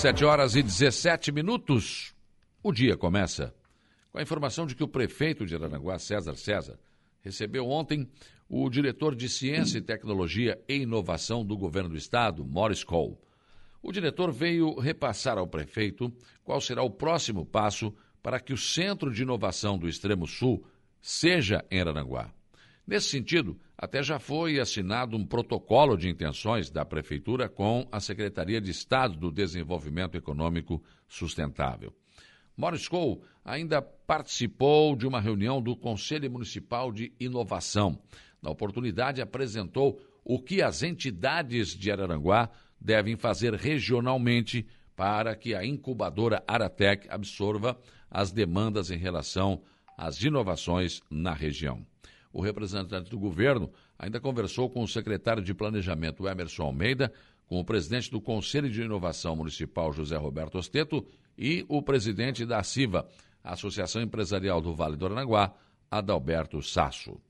7h17. O dia começa com a informação de que o prefeito de Aranaguá, César César, recebeu ontem o diretor de Ciência e Tecnologia e Inovação do Governo do Estado, Morris Cole. O diretor veio repassar ao prefeito qual será o próximo passo para que o Centro de Inovação do Extremo Sul seja em Aranaguá. Nesse sentido, até já foi assinado um protocolo de intenções da Prefeitura com a Secretaria de Estado do Desenvolvimento Econômico Sustentável. Morris Cole ainda participou de uma reunião do Conselho Municipal de Inovação. Na oportunidade, apresentou o que as entidades de Araranguá devem fazer regionalmente para que a incubadora Aratec absorva as demandas em relação às inovações na região. O representante do governo ainda conversou com o secretário de Planejamento, Emerson Almeida, com o presidente do Conselho de Inovação Municipal, José Roberto Osteto, e o presidente da ACIVA, Associação Empresarial do Vale do Aranaguá, Adalberto Sasso.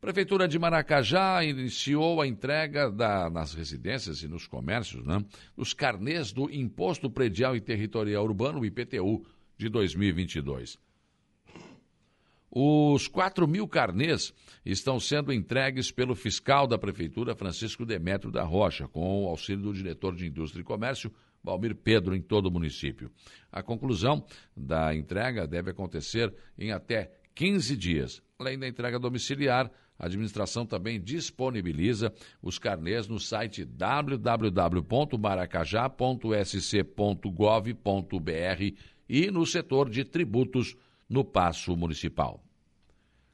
Prefeitura de Maracajá iniciou a entrega nas residências e nos comércios, dos carnês do Imposto Predial e Territorial Urbano, IPTU, de 2022. Os 4.000 carnês estão sendo entregues pelo fiscal da Prefeitura, Francisco Demétrio da Rocha, com o auxílio do diretor de Indústria e Comércio, Valmir Pedro, em todo o município. A conclusão da entrega deve acontecer em até 15 dias. Além da entrega domiciliar, a administração também disponibiliza os carnês no site www.maracajá.sc.gov.br e no setor de tributos no Paço Municipal.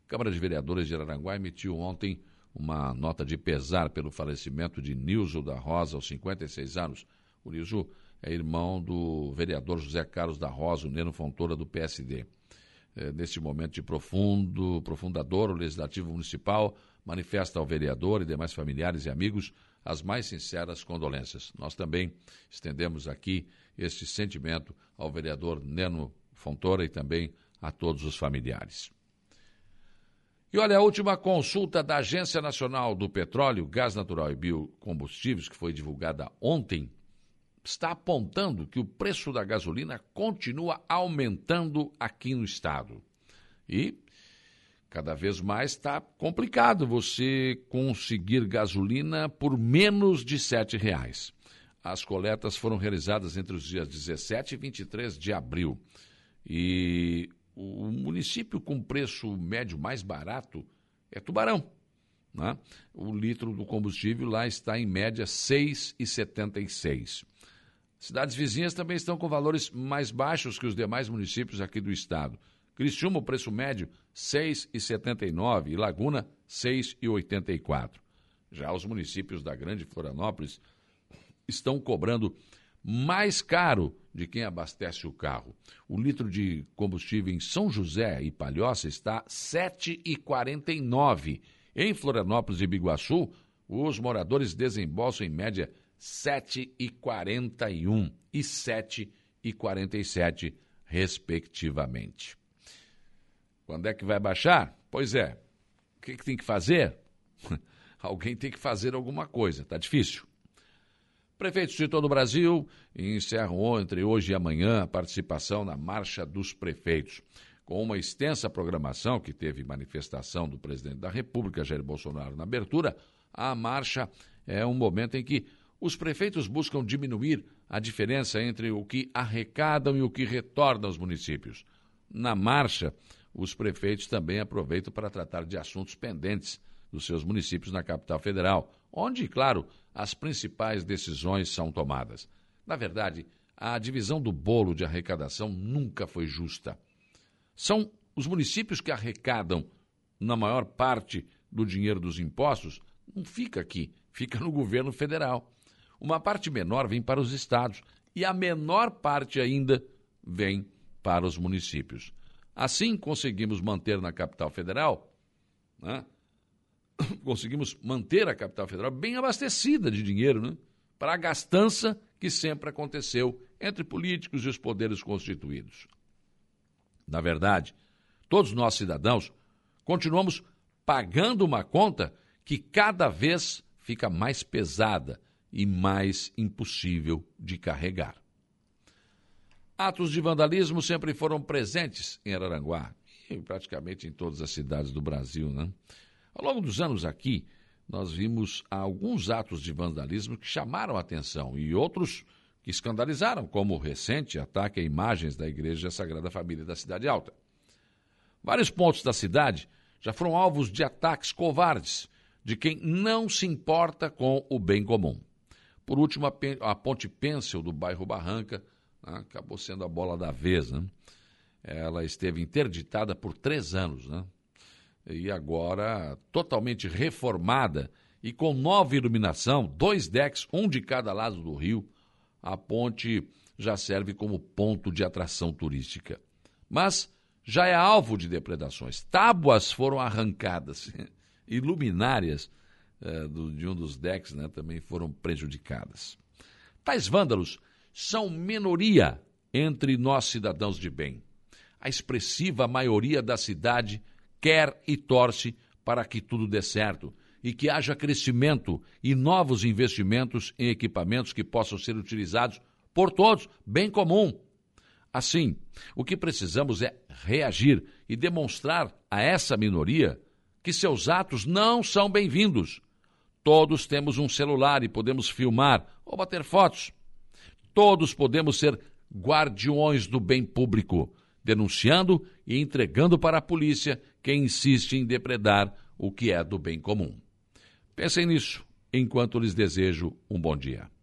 A Câmara de Vereadores de Araranguá emitiu ontem uma nota de pesar pelo falecimento de Nilzo da Rosa, aos 56 anos. O Nilzo é irmão do vereador José Carlos da Rosa, o Neno Fontora, do PSD. Neste momento de profunda dor, o Legislativo Municipal manifesta ao vereador e demais familiares e amigos as mais sinceras condolências. Nós também estendemos aqui este sentimento ao vereador Neno Fontora e também a todos os familiares. E olha, a última consulta da Agência Nacional do Petróleo, Gás Natural e Biocombustíveis, que foi divulgada ontem, está apontando que o preço da gasolina continua aumentando aqui no estado. E cada vez mais está complicado você conseguir gasolina por menos de R$ 7,00. As coletas foram realizadas entre os dias 17 e 23 de abril. E o município com preço médio mais barato é Tubarão. O litro do combustível lá está em média R$ 6,76. Cidades vizinhas também estão com valores mais baixos que os demais municípios aqui do estado. Criciúma, o preço médio, R$ 6,79 e Laguna, R$ 6,84. Já os municípios da Grande Florianópolis estão cobrando mais caro de quem abastece o carro. O litro de combustível em São José e Palhoça está R$ 7,49. Em Florianópolis e Biguaçu, os moradores desembolsam em média R$ 7,41 e R$ 7,47, respectivamente. Quando é que vai baixar? Pois é. O que tem que fazer? Alguém tem que fazer alguma coisa. Está difícil. Prefeitos de todo o Brasil encerram entre hoje e amanhã a participação na Marcha dos Prefeitos. Com uma extensa programação que teve manifestação do presidente da República, Jair Bolsonaro, na abertura, a marcha é um momento em que os prefeitos buscam diminuir a diferença entre o que arrecadam e o que retorna aos municípios. Na marcha, os prefeitos também aproveitam para tratar de assuntos pendentes dos seus municípios na capital federal, onde, claro, as principais decisões são tomadas. Na verdade, a divisão do bolo de arrecadação nunca foi justa. São os municípios que arrecadam, na maior parte do dinheiro dos impostos, não fica aqui, fica no governo federal. Uma parte menor vem para os estados e a menor parte ainda vem para os municípios. Assim, conseguimos manter na capital federal, conseguimos manter a capital federal bem abastecida de dinheiro, para a gastança que sempre aconteceu entre políticos e os poderes constituídos. Na verdade, todos nós cidadãos continuamos pagando uma conta que cada vez fica mais pesada e mais impossível de carregar. Atos de vandalismo sempre foram presentes em Araranguá e praticamente em todas as cidades do Brasil, né? Ao longo dos anos aqui, nós vimos alguns atos de vandalismo que chamaram a atenção e outros que escandalizaram, como o recente ataque a imagens da Igreja Sagrada Família da Cidade Alta. Vários pontos da cidade já foram alvos de ataques covardes de quem não se importa com o bem comum. Por último, a Ponte Pêncil do bairro Barranca acabou sendo a bola da vez, né? Ela esteve interditada por 3 anos, né? E agora totalmente reformada e com nova iluminação, 2 decks, um de cada lado do rio, a ponte já serve como ponto de atração turística. Mas já é alvo de depredações. Tábuas foram arrancadas e luminárias de um dos decks, né, também foram prejudicadas. Tais vândalos são minoria entre nós cidadãos de bem. A expressiva maioria da cidade quer e torce para que tudo dê certo e que haja crescimento e novos investimentos em equipamentos que possam ser utilizados por todos, bem comum. Assim, o que precisamos é reagir e demonstrar a essa minoria que seus atos não são bem-vindos. Todos temos um celular e podemos filmar ou bater fotos. Todos podemos ser guardiões do bem público, denunciando e entregando para a polícia quem insiste em depredar o que é do bem comum. Pensem nisso, enquanto lhes desejo um bom dia.